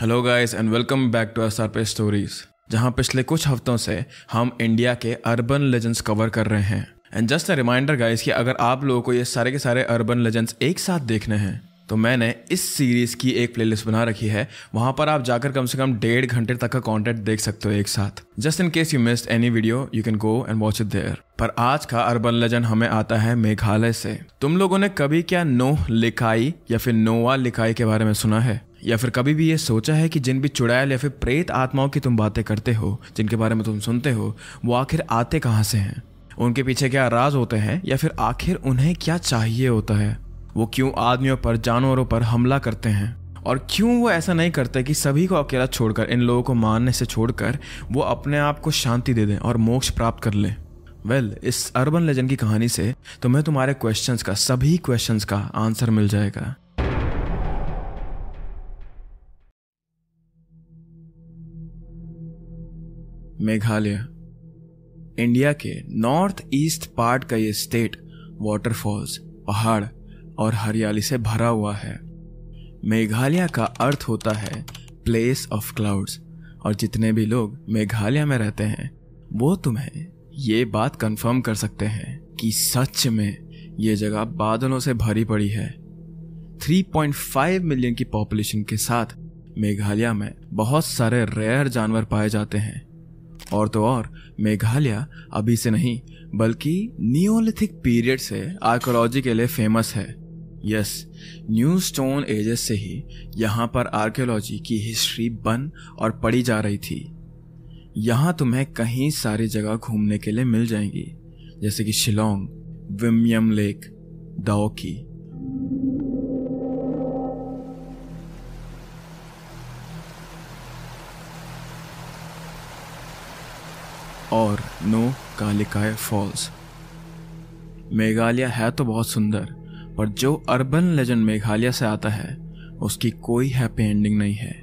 Hello guys and welcome back to SRP stories, जहां पिछले कुछ हफ्तों से हम इंडिया के अर्बन लेजेंड्स कवर कर रहे हैं। And just a reminder guys कि अगर आप लोगों को ये सारे के सारे अर्बन लेजेंड्स एक साथ देखने हैं तो मैंने इस सीरीज़ की एक प्लेलिस्ट बना रखी है, वहां पर आप जाकर कम से कम 1.5 घंटे तक का कॉन्टेंट देख सकते हो एक साथ। Just in case you missed any video you can go and watch it there. पर आज का अर्बन लेजेंड हमें आता है मेघालय से। तुम लोगों ने कभी क्या नोह लिखाई या फिर नोवा लिखाई के बारे में सुना है, या फिर कभी भी ये सोचा है कि जिन भी चुड़ैल या फिर प्रेत आत्माओं की तुम बातें करते हो, जिनके बारे में तुम सुनते हो, वो आखिर आते कहाँ से हैं, उनके पीछे क्या राज होते हैं, या फिर आखिर उन्हें क्या चाहिए होता है, वो क्यों आदमियों पर जानवरों पर हमला करते हैं, और क्यों वो ऐसा नहीं करते कि सभी को अकेला छोड़कर, इन लोगों को मारने से छोड़कर वो अपने आप को शांति दे दें और मोक्ष प्राप्त कर लें। वेल, इस अर्बन लेजेंड की कहानी से तुम्हें तुम्हारे क्वेश्चंस का, सभी क्वेश्चंस का आंसर मिल जाएगा। मेघालय, इंडिया के नॉर्थ ईस्ट पार्ट का ये स्टेट वाटरफॉल्स, पहाड़ और हरियाली से भरा हुआ है। मेघालय का अर्थ होता है प्लेस ऑफ क्लाउड्स, और जितने भी लोग मेघालय में रहते हैं वो तुम्हें ये बात कंफर्म कर सकते हैं कि सच में ये जगह बादलों से भरी पड़ी है। 3.5 मिलियन की पॉपुलेशन के साथ मेघालय में बहुत सारे रेयर जानवर पाए जाते हैं। और तो और मेघालय अभी से नहीं बल्कि नियोलिथिक पीरियड से आर्कियोलॉजी के लिए फेमस है। यस, न्यू स्टोन एजेस से ही यहाँ पर आर्कियोलॉजी की हिस्ट्री बन और पढ़ी जा रही थी। यहाँ तुम्हें कहीं सारी जगह घूमने के लिए मिल जाएंगी, जैसे कि शिलोंग, विमियम लेक, डाओकी। और नो काली काय फॉल्स। मेघालय है तो बहुत सुंदर, पर जो अर्बन लेजेंड मेघालय से आता है उसकी कोई हैप्पी एंडिंग नहीं है।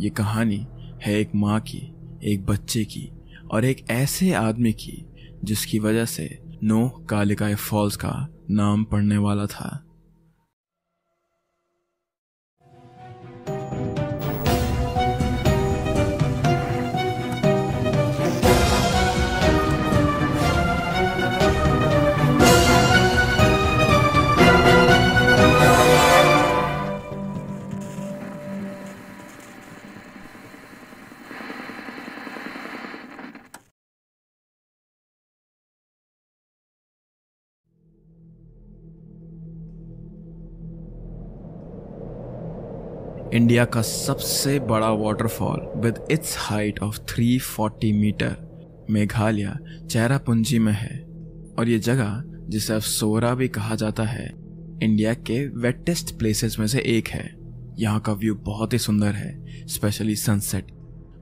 ये कहानी है एक माँ की, एक बच्चे की और एक ऐसे आदमी की जिसकी वजह से नो काली काय फॉल्स का नाम पड़ने वाला था। इंडिया का सबसे बड़ा waterfall with its height of 340 metre Meghalaya Cherrapunji में है, और ये जगह, जिसे अब सोरा भी कहा जाता है, इंडिया के वेटेस्ट प्लेसेस में से एक है। यहाँ का व्यू बहुत ही सुंदर है, स्पेशली सनसेट।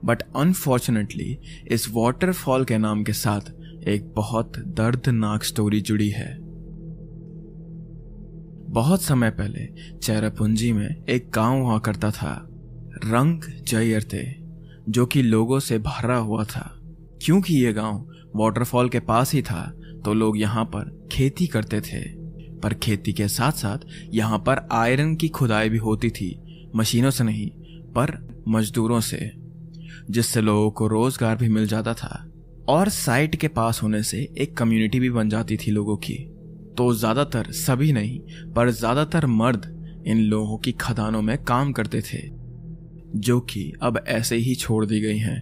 बट अनफॉर्चुनेटली इस वाटरफॉल के नाम के साथ एक बहुत दर्दनाक स्टोरी जुड़ी है। बहुत समय पहले चेरापुंजी में एक गांव हुआ करता था, रंग जयर थे, जो कि लोगों से भरा हुआ था। क्योंकि ये गांव वाटरफॉल के पास ही था तो लोग यहाँ पर खेती करते थे, पर खेती के साथ साथ यहाँ पर आयरन की खुदाई भी होती थी, मशीनों से नहीं पर मजदूरों से, जिससे लोगों को रोजगार भी मिल जाता था और साइट के पास होने से एक कम्युनिटी भी बन जाती थी लोगों की। तो ज्यादातर, सभी नहीं पर ज्यादातर मर्द इन लोगों की खदानों में काम करते थे, जो कि अब ऐसे ही छोड़ दी गई हैं।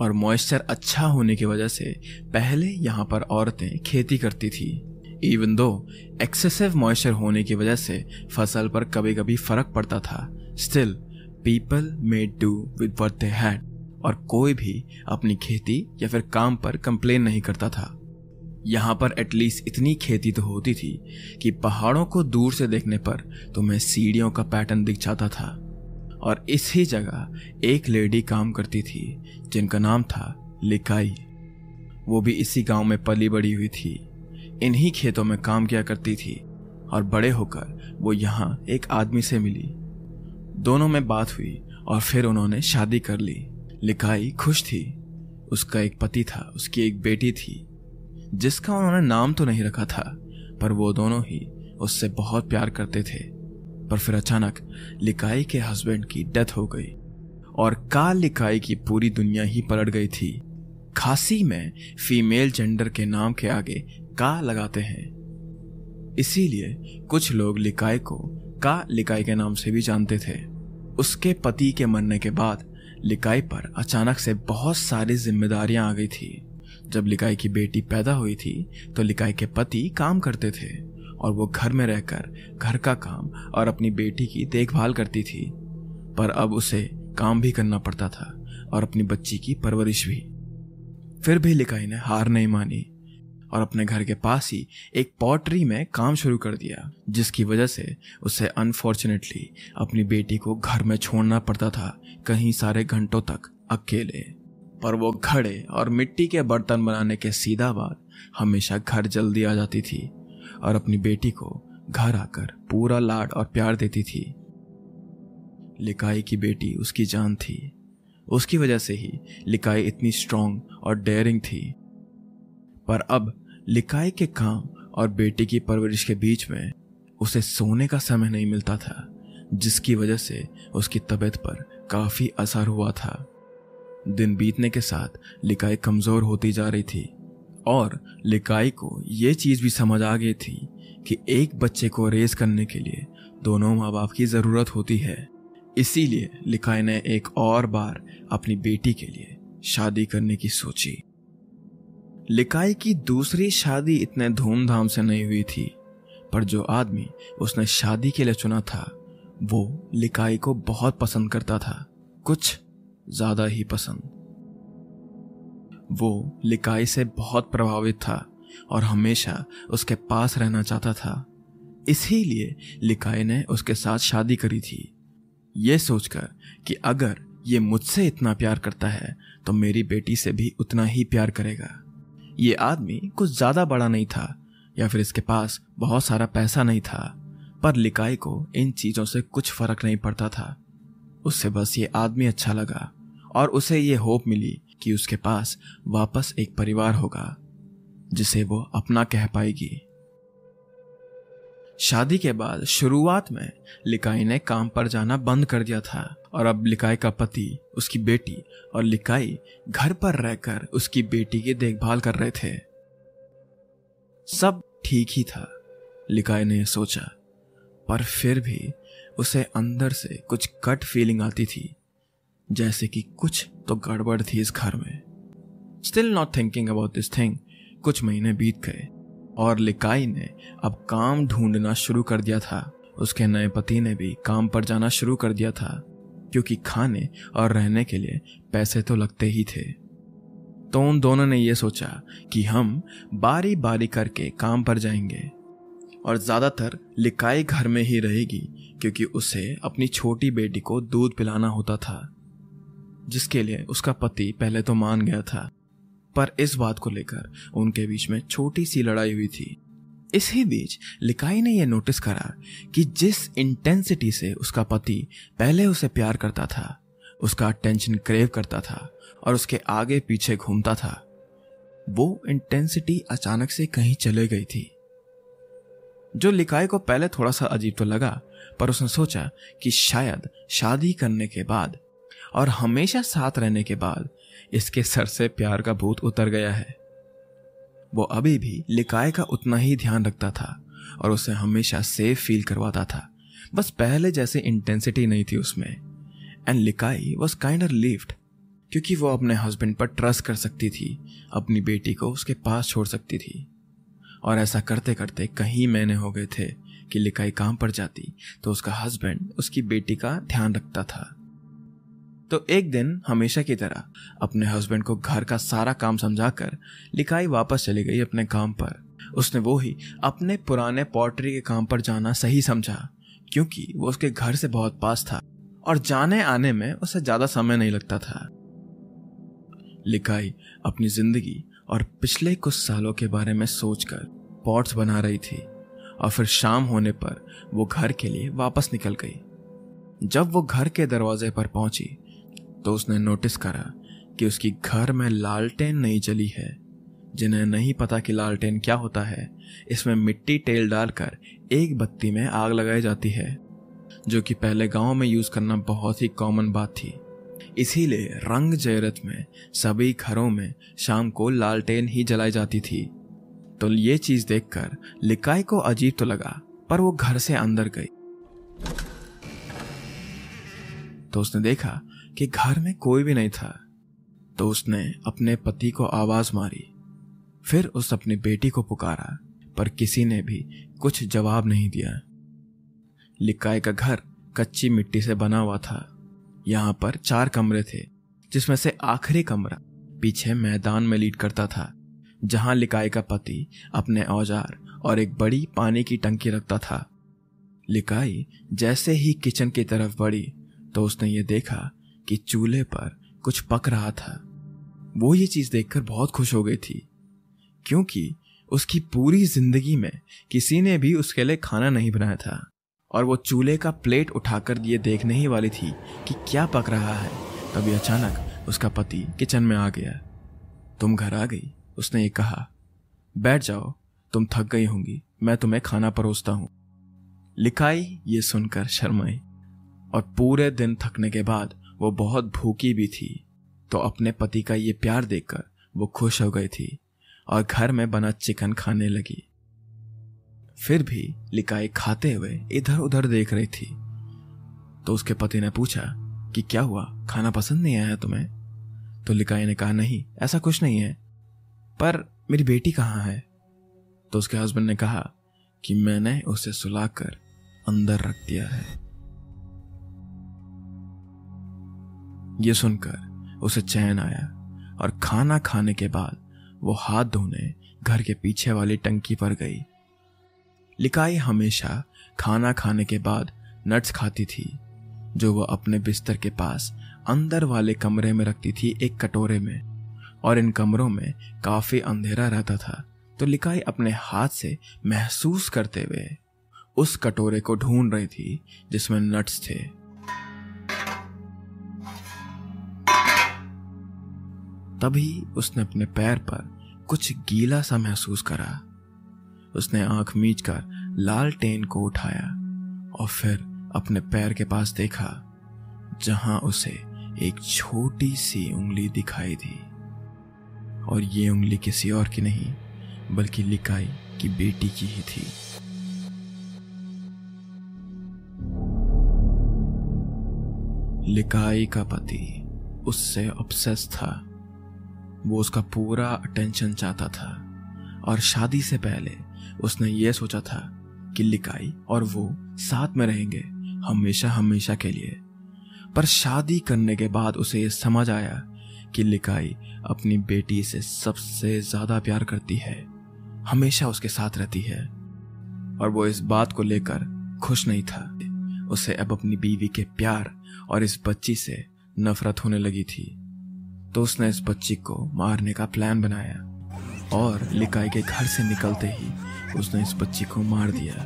और मॉइस्चर अच्छा होने की वजह से पहले यहाँ पर औरतें खेती करती थी। इवन दो एक्सेसिव मॉइस्चर होने की वजह से फसल पर कभी कभी फर्क पड़ता था, still people made do with what they had, और कोई भी अपनी खेती या फिर काम पर कंप्लेन नहीं करता था। यहाँ पर एटलीस्ट इतनी खेती तो होती थी कि पहाड़ों को दूर से देखने पर तुम्हें सीढ़ियों का पैटर्न दिख जाता था। और इसी जगह एक लेडी काम करती थी जिनका नाम था लिकाई। वो भी इसी गांव में पली बड़ी हुई थी, इन्हीं खेतों में काम किया करती थी, और बड़े होकर वो यहाँ एक आदमी से मिली। दोनों में बात हुई और फिर उन्होंने शादी कर ली। लिकाई खुश थी, उसका एक पति था, उसकी एक बेटी थी जिसका उन्होंने नाम तो नहीं रखा था, पर वो दोनों ही उससे बहुत प्यार करते थे। पर फिर अचानक लिकाई के हस्बैंड की डेथ हो गई और काली काई की पूरी दुनिया ही पलट गई थी। खासी में फीमेल जेंडर के नाम के आगे का लगाते हैं, इसीलिए कुछ लोग लिकाई को का लिकाई के नाम से भी जानते थे। उसके पति के मरने के बाद लिकाई पर अचानक से बहुत सारी जिम्मेदारियां आ गई थी। जब लिकाई की बेटी पैदा हुई थी तो लिकाई के पति काम करते थे और वो घर में रहकर घर का काम और अपनी बेटी की देखभाल करती थी, पर अब उसे काम भी करना पड़ता था और अपनी बच्ची की परवरिश भी। फिर भी लिकाई ने हार नहीं मानी और अपने घर के पास ही एक पॉटरी में काम शुरू कर दिया, जिसकी वजह से उसे अनफॉर्चुनेटली अपनी बेटी को घर में छोड़ना पड़ता था, कहीं सारे घंटों तक अकेले। पर वो घड़े और मिट्टी के बर्तन बनाने के सीधा बाद हमेशा घर जल्दी आ जाती थी और अपनी बेटी को घर आकर पूरा लाड और प्यार देती थी। लिकाई की बेटी उसकी जान थी, उसकी वजह से ही लिकाई इतनी स्ट्रॉन्ग और डेयरिंग थी। पर अब लिकाई के काम और बेटी की परवरिश के बीच में उसे सोने का समय नहीं मिलता था, जिसकी वजह से उसकी तबीयत पर काफी असर हुआ था। दिन बीतने के साथ लिकाई कमजोर होती जा रही थी और लिकाई को ये चीज भी समझ आ गई थी कि एक बच्चे को रेस करने के लिए दोनों माँ बाप की जरूरत होती है। इसीलिए लिकाई ने एक और बार अपनी बेटी के लिए शादी करने की सोची। लिकाई की दूसरी शादी इतने धूमधाम से नहीं हुई थी, पर जो आदमी उसने शादी के लिए चुना था वो लिकाई को बहुत पसंद करता था, कुछ ज्यादा ही पसंद। वो लिकाई से बहुत प्रभावित था और हमेशा उसके पास रहना चाहता था, इसीलिए लिकाई ने उसके साथ शादी करी थी, ये सोचकर कि अगर ये मुझसे इतना प्यार करता है तो मेरी बेटी से भी उतना ही प्यार करेगा। ये आदमी कुछ ज्यादा बड़ा नहीं था या फिर इसके पास बहुत सारा पैसा नहीं था, पर लिकाई को इन चीजों से कुछ फर्क नहीं पड़ता था। उससे बस ये आदमी अच्छा लगा और उसे ये होप मिली कि उसके पास वापस एक परिवार होगा जिसे वो अपना कह पाएगी। शादी के बाद शुरुआत में लिकाई ने काम पर जाना बंद कर दिया था और अब लिकाई का पति, उसकी बेटी और लिकाई घर पर रहकर उसकी बेटी की देखभाल कर रहे थे। सब ठीक ही था, लिकाई ने सोचा, पर फिर भी उसे अंदर से कुछ कट फीलिंग आती थी, जैसे कि कुछ तो गड़बड़ थी इस घर में। Still not thinking about this thing. कुछ महीने बीत गए और लिकाई ने अब काम ढूंढना शुरू कर दिया था। उसके नए पति ने भी काम पर जाना शुरू कर दिया था, क्योंकि खाने और रहने के लिए पैसे तो लगते ही थे। तो उन दोनों ने ये सोचा कि हम बारी बारी करके काम पर जाएंगे और ज्यादातर लिकाई घर में ही रहेगी, क्योंकि उसे अपनी छोटी बेटी को दूध पिलाना होता था, जिसके लिए उसका पति पहले तो मान गया था, पर इस बात को लेकर उनके बीच में छोटी सी लड़ाई हुई थी। इसी बीच लिकाई ने यह नोटिस करा कि जिस इंटेंसिटी से उसका पति पहले उसे प्यार करता था, उसका अटेंशन क्रेव करता था और उसके आगे पीछे घूमता था, वो इंटेंसिटी अचानक से कहीं चले गई थी, जो लिकाई को पहले थोड़ा सा अजीब तो लगा, पर उसने सोचा कि शायद शादी करने के बाद और हमेशा साथ रहने के बाद इसके सर से प्यार का भूत उतर गया है। वो अभी भी लिकाई का उतना ही ध्यान रखता था और उसे हमेशा सेफ फील करवाता था, बस पहले जैसे इंटेंसिटी नहीं थी उसमें। And Likai was kind of relieved, क्योंकि वो अपने हस्बैंड पर ट्रस्ट कर सकती थी, अपनी बेटी को उसके पास छोड़ सकती थी। और ऐसा करते करते कहीं महीने हो गए थे कि लिकाई काम पर जाती तो उसका हस्बैंड उसकी बेटी का ध्यान रखता था। तो एक दिन हमेशा की तरह अपने हस्बैंड को घर का सारा काम समझाकर लिकाई वापस चली गई अपने काम पर। उसने वो ही अपने पुराने पॉटरी के काम पर जाना सही समझा, क्योंकि वो उसके घर से बहुत पास था और जाने आने में उसे ज्यादा समय नहीं लगता था। लिकाई अपनी जिंदगी और पिछले कुछ सालों के बारे में सोचकर पॉट्स बना रही थी और फिर शाम होने पर वो घर के लिए वापस निकल गई। जब वो घर के दरवाजे पर पहुंची तो उसने नोटिस करा कि उसकी घर में लालटेन नहीं जली है। जिन्हें नहीं पता कि लालटेन क्या होता है, इसमें मिट्टी तेल डालकर एक बत्ती में आग लगाई जाती है, जो कि पहले गांव में यूज करना बहुत ही कॉमन बात थी। इसीलिए रंग जयरथ में सभी घरों में शाम को लालटेन ही जलाई जाती थी। तो ये चीज देखकर लिकाई को अजीब तो लगा, पर वो घर से अंदर गई तो उसने देखा कि घर में कोई भी नहीं था। तो उसने अपने पति को आवाज मारी, फिर उस अपनी बेटी को पुकारा, पर किसी ने भी कुछ जवाब नहीं दिया। लिकाई का घर कच्ची मिट्टी से बना हुआ था। यहाँ पर 4 कमरे थे, जिसमें से आखिरी कमरा पीछे मैदान में लीड करता था, जहाँ लिकाई का पति अपने औजार और एक बड़ी पानी की टंकी रखता था। लिकाई जैसे ही किचन की तरफ बढ़ी तो उसने ये देखा कि चूल्हे पर कुछ पक रहा था। वो ये चीज़ देखकर बहुत खुश हो गई थी, क्योंकि उसकी पूरी जिंदगी में किसी ने भी उसके लिए खाना नहीं बनाया था, और वो चूल्हे का प्लेट उठाकर ये देखने ही वाली थी कि क्या पक रहा है, तभी अचानक उसका पति किचन में आ गया। तुम घर आ गई, उसने ये कहा। बैठ जाओ, तुम थक गई होंगी, मैं तुम्हें खाना परोसता हूँ। लिकाई ये सुनकर शर्माई, और पूरे दिन थकने के बाद वो बहुत भूखी भी थी, तो अपने पति का ये प्यार देखकर वो खुश हो गई थी और घर में बना चिकन खाने लगी। फिर भी लिकाई खाते हुए इधर उधर देख रही थी, तो उसके पति ने पूछा कि क्या हुआ, खाना पसंद नहीं आया तुम्हें? तो लिकाई ने कहा, नहीं ऐसा कुछ नहीं है, पर मेरी बेटी कहाँ है? तो उसके हस्बैंड ने कहा कि मैंने उसे सुलाकर अंदर रख दिया है। ये सुनकर उसे चैन आया, और खाना खाने के बाद वो हाथ धोने घर के पीछे वाली टंकी पर गई। लिकाई हमेशा खाना खाने के बाद नट्स खाती थी, जो वो अपने बिस्तर के पास अंदर वाले कमरे में रखती थी, एक कटोरे में, और इन कमरों में काफी अंधेरा रहता था। तो लिकाई अपने हाथ से महसूस करते हुए उस कटोरे को ढूंढ रही थी जिसमें नट्स थे। तभी उसने अपने पैर पर कुछ गीला सा महसूस करा। उसने आंख मीच कर लालटेन को उठाया और फिर अपने पैर के पास देखा, जहां उसे एक छोटी सी उंगली दिखाई दी, और ये उंगली किसी और की नहीं बल्कि लिकाई की बेटी की ही थी। लिकाई का पति उससे ऑब्सेस था, वो उसका पूरा अटेंशन चाहता था, और शादी से पहले उसने ये सोचा था कि लिकाई और वो साथ में रहेंगे हमेशा हमेशा के लिए। पर शादी करने के बाद उसे ये समझ आया कि लिकाई अपनी बेटी से सबसे ज़्यादा प्यार करती है, हमेशा उसके साथ रहती है, और वो इस बात को लेकर खुश नहीं था। उसे अब अपनी बीवी के प्यार और इस बच्ची से नफरत होने लगी थी, तो उसने इस बच्ची को मारने का प्लान बनाया, और लिकाई के घर से निकलते ही उसने इस बच्ची को मार दिया।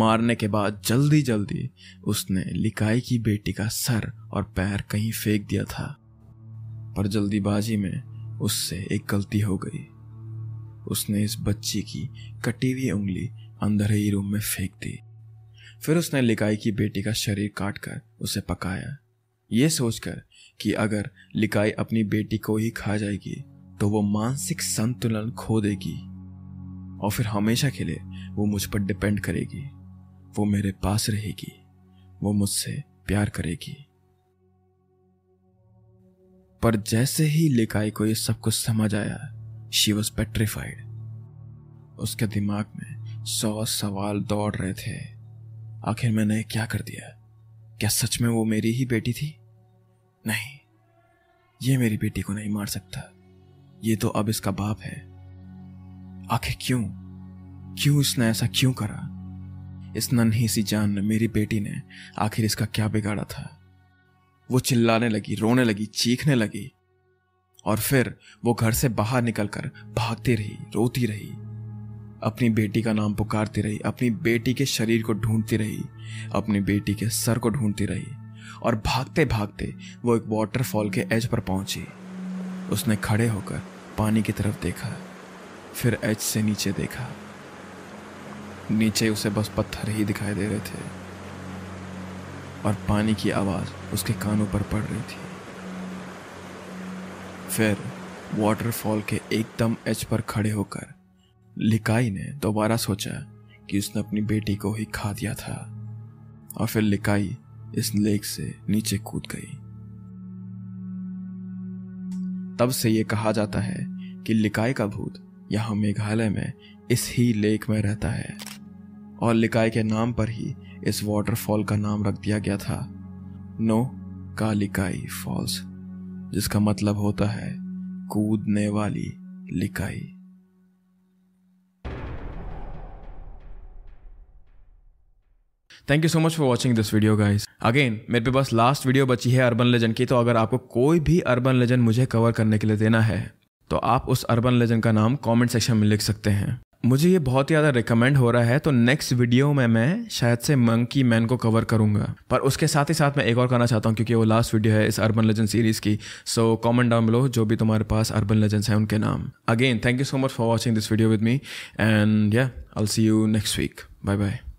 मारने के बाद जल्दी जल्दी उसने लिकाई की बेटी का सर और पैर कहीं फेंक दिया था, पर जल्दीबाजी में उससे एक गलती हो गई। उसने इस बच्ची की कटी हुई उंगली अंदर ही रूम में फेंक दी। फिर उसने लिकाई की बेटी का शरीर काटकर उसे पकाया, ये सोचकर कि अगर लिकाई अपनी बेटी को ही खा जाएगी तो वो मानसिक संतुलन खो देगी, और फिर हमेशा के लिए वो मुझ पर डिपेंड करेगी, वो मेरे पास रहेगी, वो मुझसे प्यार करेगी। पर जैसे ही लिकाई को ये सब कुछ समझ आया, शी वॉज पेट्रीफाइड। उसके दिमाग में 100 सवाल दौड़ रहे थे, आखिर मैंने क्या कर दिया? क्या सच में वो मेरी ही बेटी थी? नहीं, ये मेरी बेटी को नहीं मार सकता, ये तो अब इसका बाप है। आखिर क्यों इसने ऐसा क्यों करा? इस नन्ही सी जान ने, मेरी बेटी ने, आखिर इसका क्या बिगाड़ा था? वो चिल्लाने लगी, रोने लगी, चीखने लगी, और फिर वो घर से बाहर निकलकर भागती रही, रोती रही, अपनी बेटी का नाम पुकारती रही, अपनी बेटी के शरीर को ढूंढती रही, अपनी बेटी के सर को ढूंढती रही, और भागते भागते वो एक वाटरफॉल के एज पर पहुंची। उसने खड़े होकर पानी की तरफ देखा, फिर एज से नीचे देखा। नीचे उसे बस पत्थर ही दिखाई दे रहे थे। और पानी की आवाज़ उसके कानों पर पड़ रही थी। फिर वाटरफॉल के एकदम एज पर खड़े होकर लिकाई ने दोबारा सोचा कि उसने अपनी बेटी को ही खा दिया था, और फिर लिकाई इस लेक से नीचे कूद गई। तब से ये कहा जाता है कि लिकाई का भूत यहाँ मेघालय में इस ही लेक में रहता है, और लिकाई के नाम पर ही इस वाटरफॉल का नाम रख दिया गया था, नोह काली काई फॉल्स, जिसका मतलब होता है कूदने वाली Likai. Thank you so much for watching this video guys. Again मेरे पे बस लास्ट वीडियो बची है अर्बन लेजेंड की, तो अगर आपको कोई भी अर्बन लेजेंड मुझे कवर करने के लिए देना है तो आप उस अर्बन लेजेंड का नाम कमेंट सेक्शन में लिख सकते हैं। मुझे ये बहुत ज़्यादा रिकमेंड हो रहा है, तो नेक्स्ट वीडियो में मैं शायद से मंकी मैन को कवर करूंगा, पर उसके साथ ही साथ मैं एक और करना चाहता हूँ क्योंकि वो लास्ट वीडियो है इस अर्बन लेजेंड सीरीज़ की। सो कमेंट डाउन बिलो जो भी तुम्हारे पास अर्बन लेजेंड्स हैं उनके नाम। Again thank you so much for watching this video with me, and yeah I will see you next week. Bye bye.